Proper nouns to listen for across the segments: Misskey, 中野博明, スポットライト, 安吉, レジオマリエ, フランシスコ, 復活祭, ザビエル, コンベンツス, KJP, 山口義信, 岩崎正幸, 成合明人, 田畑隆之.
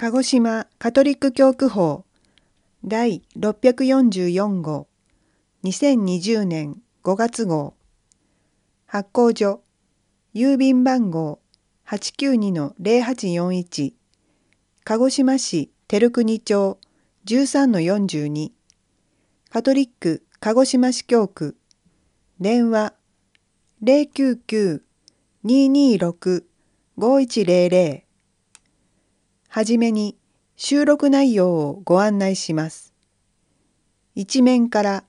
鹿児島カトリック教区法第644号2020年5月号発行所郵便番号 892-0841 鹿児島市照国町 13-42 カトリック鹿児島市教区電話 099-226-5100 はじめに収録内容をご案内します。一面から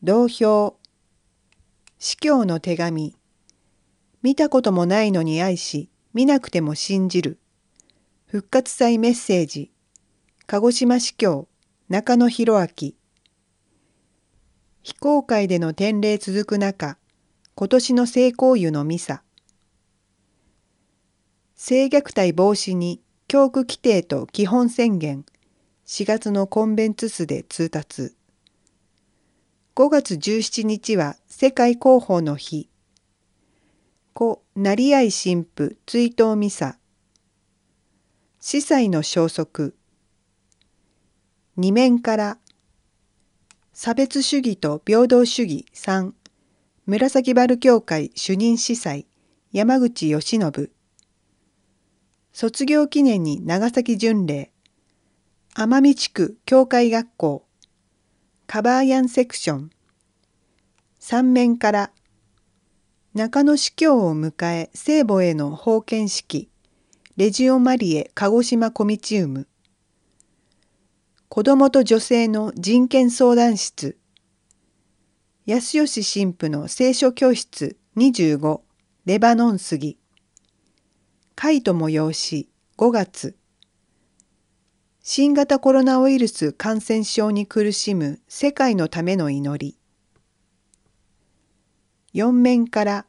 同票司教の手紙見たこともないのに愛し見なくても信じる復活祭メッセージ鹿児島司教中野博明非公開での典礼続く中今年の聖光油のミサ性虐待防止に教区規定と基本宣言4月のコンベンツスで通達5月17日は世界広報の日故成合神父追悼ミサ司祭の消息2面から差別主義と平等主義3紫原教会主任司祭山口義信卒業記念に長崎巡礼奄美地区教会学校カバーヤンセクション3面から中野司教を迎え聖母への奉献式レジオマリエ鹿児島コミチウム子どもと女性の人権相談室安吉神父の聖書教室25レバノン杉会と催し5月新型コロナウイルス感染症に苦しむ世界のための祈り4面から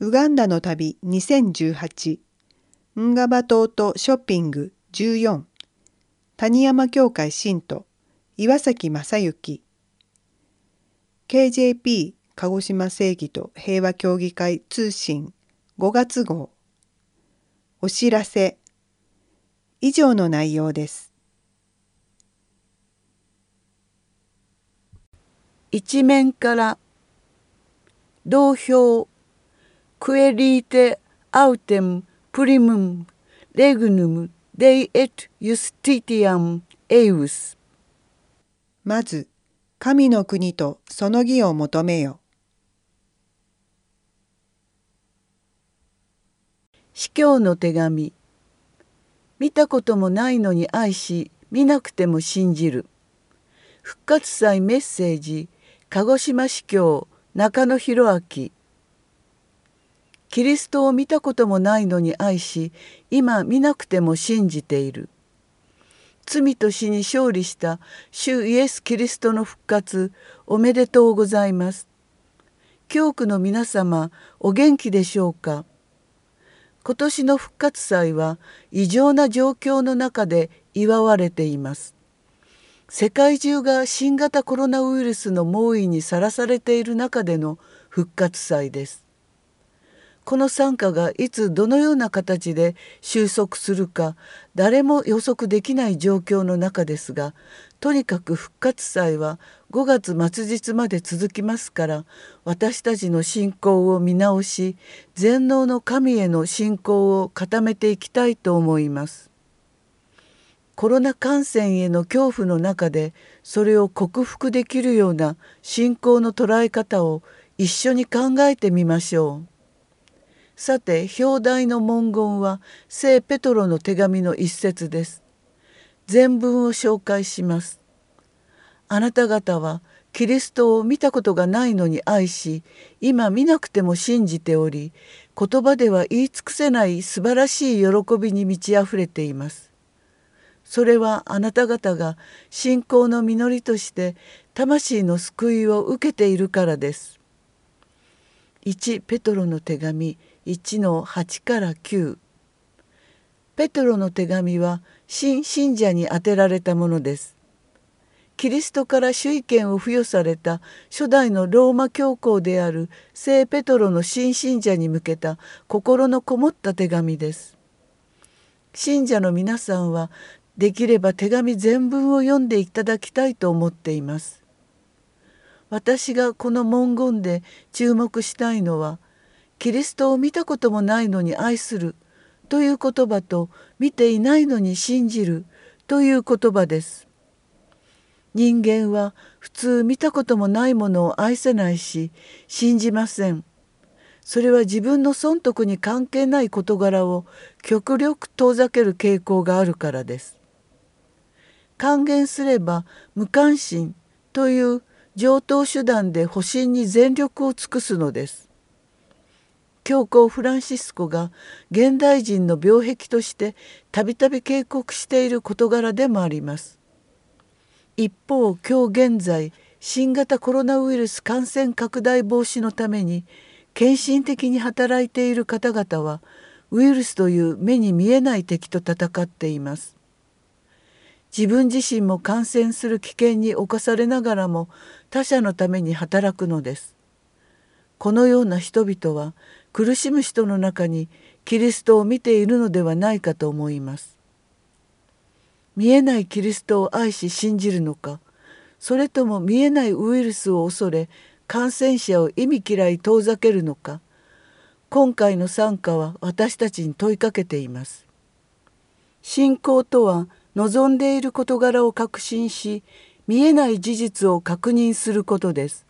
ウガンダの旅2018ンガバ島とショッピング14谷山教会信徒岩崎正幸 KJP 鹿児島正義と平和協議会通信5月号お知らせ以上の内容です。一面から同票クエリーテアウテムプリムムレグヌムデイエッユスティティアムエウスまず神の国とその義を求めよ。司教の手紙見たこともないのに愛し見なくても信じる復活祭メッセージ鹿児島司教中野博明キリストを見たこともないのに愛し今見なくても信じている罪と死に勝利した主イエスキリストの復活おめでとうございます教区の皆様お元気でしょうか今年の復活祭は異常な状況の中で祝われています。世界中が新型コロナウイルスの猛威にさらされている中での復活祭です。この惨禍がいつどのような形で収束するか誰も予測できない状況の中ですが、とにかく復活祭は5月末日まで続きますから、私たちの信仰を見直し、全能の神への信仰を固めていきたいと思います。コロナ感染への恐怖の中で、それを克服できるような信仰の捉え方を一緒に考えてみましょう。さて、表題の文言は聖ペトロの手紙の一節です。全文を紹介します。あなた方はキリストを見たことがないのに愛し、今見なくても信じており、言葉では言い尽くせない素晴らしい喜びに満ち溢れています。それはあなた方が信仰の実りとして魂の救いを受けているからです。1ペトロの手紙 1-8-9 ペトロの手紙は新信者に宛てられたものです。キリストから主意権を付与された初代のローマ教皇である聖ペトロの新信者に向けた心のこもった手紙です。信者の皆さんはできれば手紙全文を読んでいただきたいと思っています。私がこの文言で注目したいのは、キリストを見たこともないのに愛するという言葉と、見ていないのに信じるという言葉です。人間は普通見たこともないものを愛せないし、信じません。それは自分の損得に関係ない事柄を極力遠ざける傾向があるからです。還元すれば無関心という常套手段で保身に全力を尽くすのです。教皇フランシスコが現代人の病癖としてたびたび警告している事柄でもあります。一方、今日現在、新型コロナウイルス感染拡大防止のために献身的に働いている方々は、ウイルスという目に見えない敵と戦っています。自分自身も感染する危険に侵されながらも他者のために働くのです。このような人々は苦しむ人の中にキリストを見ているのではないかと思います。見えないキリストを愛し信じるのか、それとも見えないウイルスを恐れ感染者を忌み嫌い遠ざけるのか、今回の賛歌は私たちに問いかけています。信仰とは、望んでいる事柄を確信し、見えない事実を確認することです。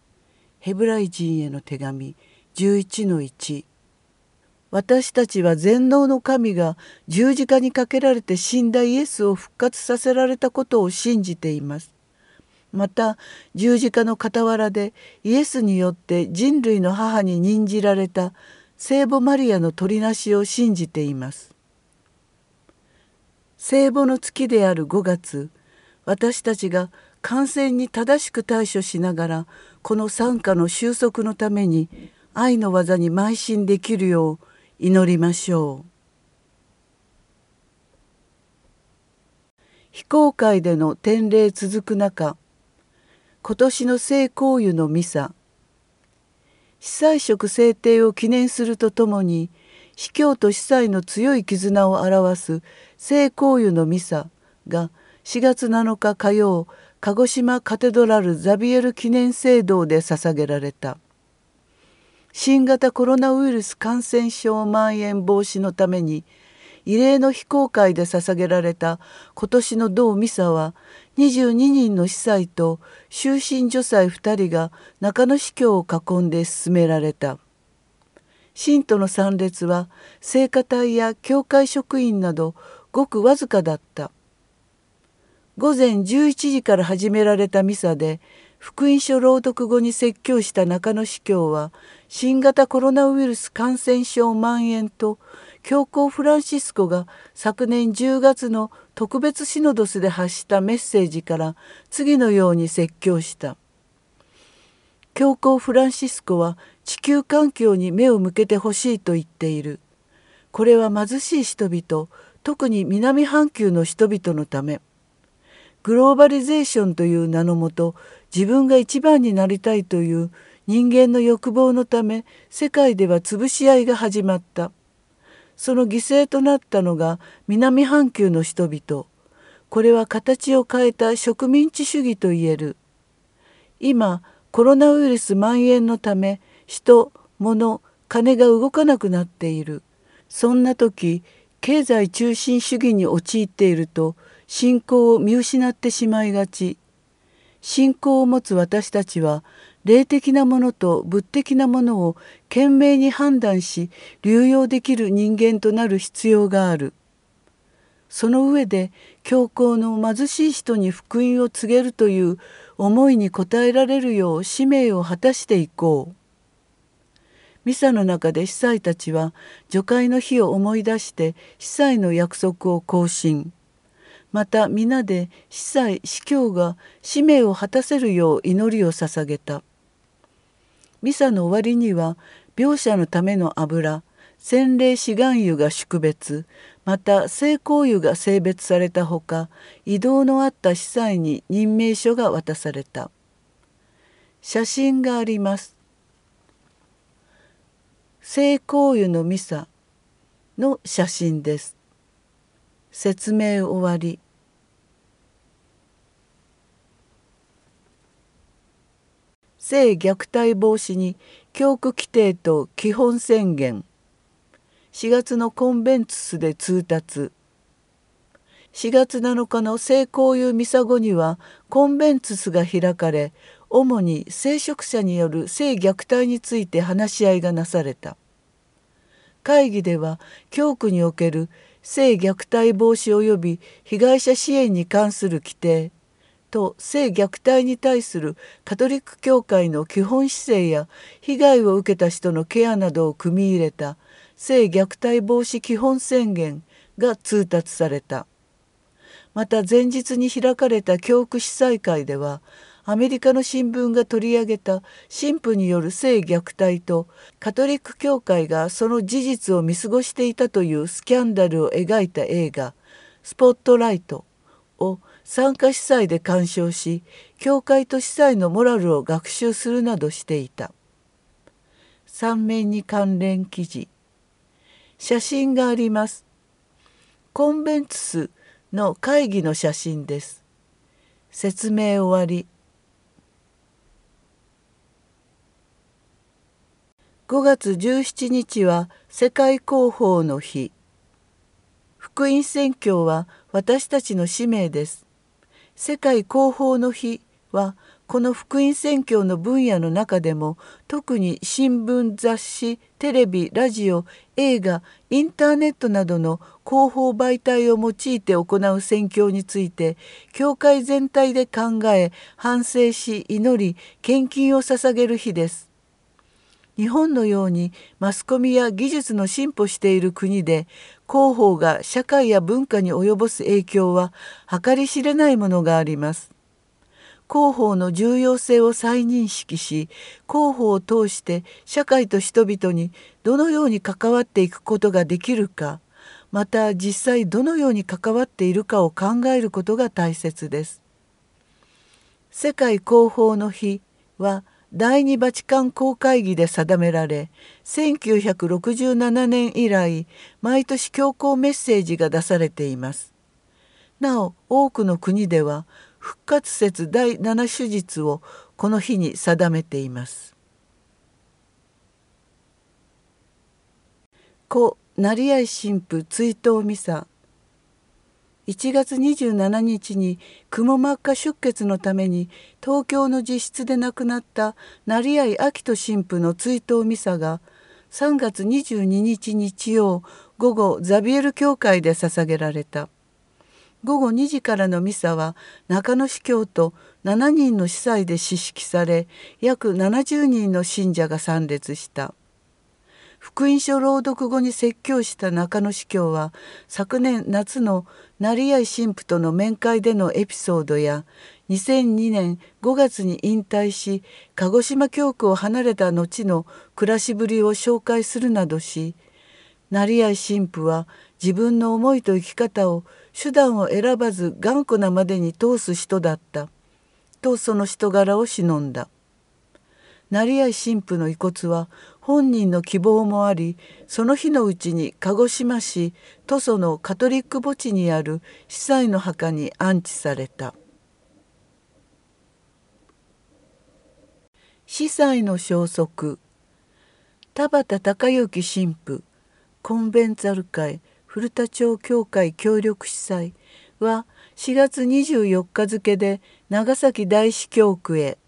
ヘブライ人への手紙 11:1。私たちは全能の神が十字架にかけられて死んだイエスを復活させられたことを信じています。また、十字架の傍らでイエスによって人類の母に任じられた聖母マリアの取りなしを信じています。聖母の月である5月、私たちが感染に正しく対処しながら、この惨禍の収束のために愛の技に邁進できるよう祈りましょう。非公開での典礼続く中、今年の聖公油のミサ、司祭職制定を記念するとともに、司教と司祭の強い絆を表す聖公油のミサが4月7日火曜、鹿児島カテドラルザビエル記念聖堂で捧げられた。新型コロナウイルス感染症蔓延防止のために異例の非公開で捧げられた今年の同ミサは、22人の司祭と終身女祭2人が中野司教を囲んで進められた。信徒の参列は聖歌隊や教会職員などごくわずかだった。午前11時から始められたミサで、福音書朗読後に説教した中野司教は、新型コロナウイルス感染症蔓延と教皇フランシスコが昨年10月の特別シノドスで発したメッセージから次のように説教した。教皇フランシスコは地球環境に目を向けてほしいと言っている。これは貧しい人々、特に南半球の人々のため。グローバリゼーションという名のもと、自分が一番になりたいという人間の欲望のため、世界では潰し合いが始まった。その犠牲となったのが南半球の人々。これは形を変えた植民地主義といえる。今、コロナウイルス蔓延のため、人、物、金が動かなくなっている。そんな時、経済中心主義に陥っていると、信仰を見失ってしまいがち。信仰を持つ私たちは、霊的なものと物的なものを懸命に判断し、流用できる人間となる必要がある。その上で、教皇の貧しい人に福音を告げるという思いに応えられるよう使命を果たしていこう。ミサの中で司祭たちは、除会の日を思い出して司祭の約束を更新。また皆で司祭・司教が使命を果たせるよう祈りを捧げた。ミサの終わりには、病者のための油、洗礼志願油が祝別、また聖公油が聖別されたほか、異動のあった司祭に任命書が渡された。写真があります。聖公油のミサの写真です。説明終わり。性虐待防止に教区規定と基本宣言、4月のコンベンツスで通達。4月7日の聖公夕ミサ後にはコンベンツスが開かれ、主に聖職者による性虐待について話し合いがなされた。会議では教区における性虐待防止及び被害者支援に関する規定と性虐待に対するカトリック教会の基本姿勢や被害を受けた人のケアなどを組み入れた性虐待防止基本宣言が通達された。また前日に開かれた教区司祭会ではアメリカの新聞が取り上げた神父による性虐待とカトリック教会がその事実を見過ごしていたというスキャンダルを描いた映画「スポットライト」を参加司祭で鑑賞し、教会と司祭のモラルを学習するなどしていた。三面に関連記事。写真があります。コンベンツスの会議の写真です。説明終わり。5月17日は世界広報の日。福音宣教は私たちの使命です。世界広報の日はこの福音宣教の分野の中でも特に新聞、雑誌、テレビ、ラジオ、映画、インターネットなどの広報媒体を用いて行う宣教について教会全体で考え、反省し、祈り、献金を捧げる日です。日本のようにマスコミや技術の進歩している国で広報が社会や文化に及ぼす影響は計り知れないものがあります。広報の重要性を再認識し、広報を通して社会と人々にどのように関わっていくことができるか、また実際どのように関わっているかを考えることが大切です。世界広報の日は第二バチカン公会議で定められ、1967年以来、毎年教皇メッセージが出されています。なお、多くの国では、復活節第7主日をこの日に定めています。故・成合神父追悼ミサ。1月27日にくも膜下出血のために東京の自室で亡くなった成合明人神父の追悼ミサが3月22日日曜午後ザビエル教会で捧げられた。午後2時からのミサは中野司教と7人の司祭で司式され、約70人の信者が参列した。福音書朗読後に説教した中野司教は、昨年夏の成合神父との面会でのエピソードや、2002年5月に引退し、鹿児島教区を離れた後の暮らしぶりを紹介するなどし、成合神父は自分の思いと生き方を手段を選ばず頑固なまでに通す人だった、とその人柄を偲んだ。成合神父の遺骨は本人の希望もあり、その日のうちに鹿児島市土佐のカトリック墓地にある司祭の墓に安置された。司祭の消息。田畑隆之神父、コンベンツァル会古田町教会協力司祭は4月24日付で長崎大司教区へ。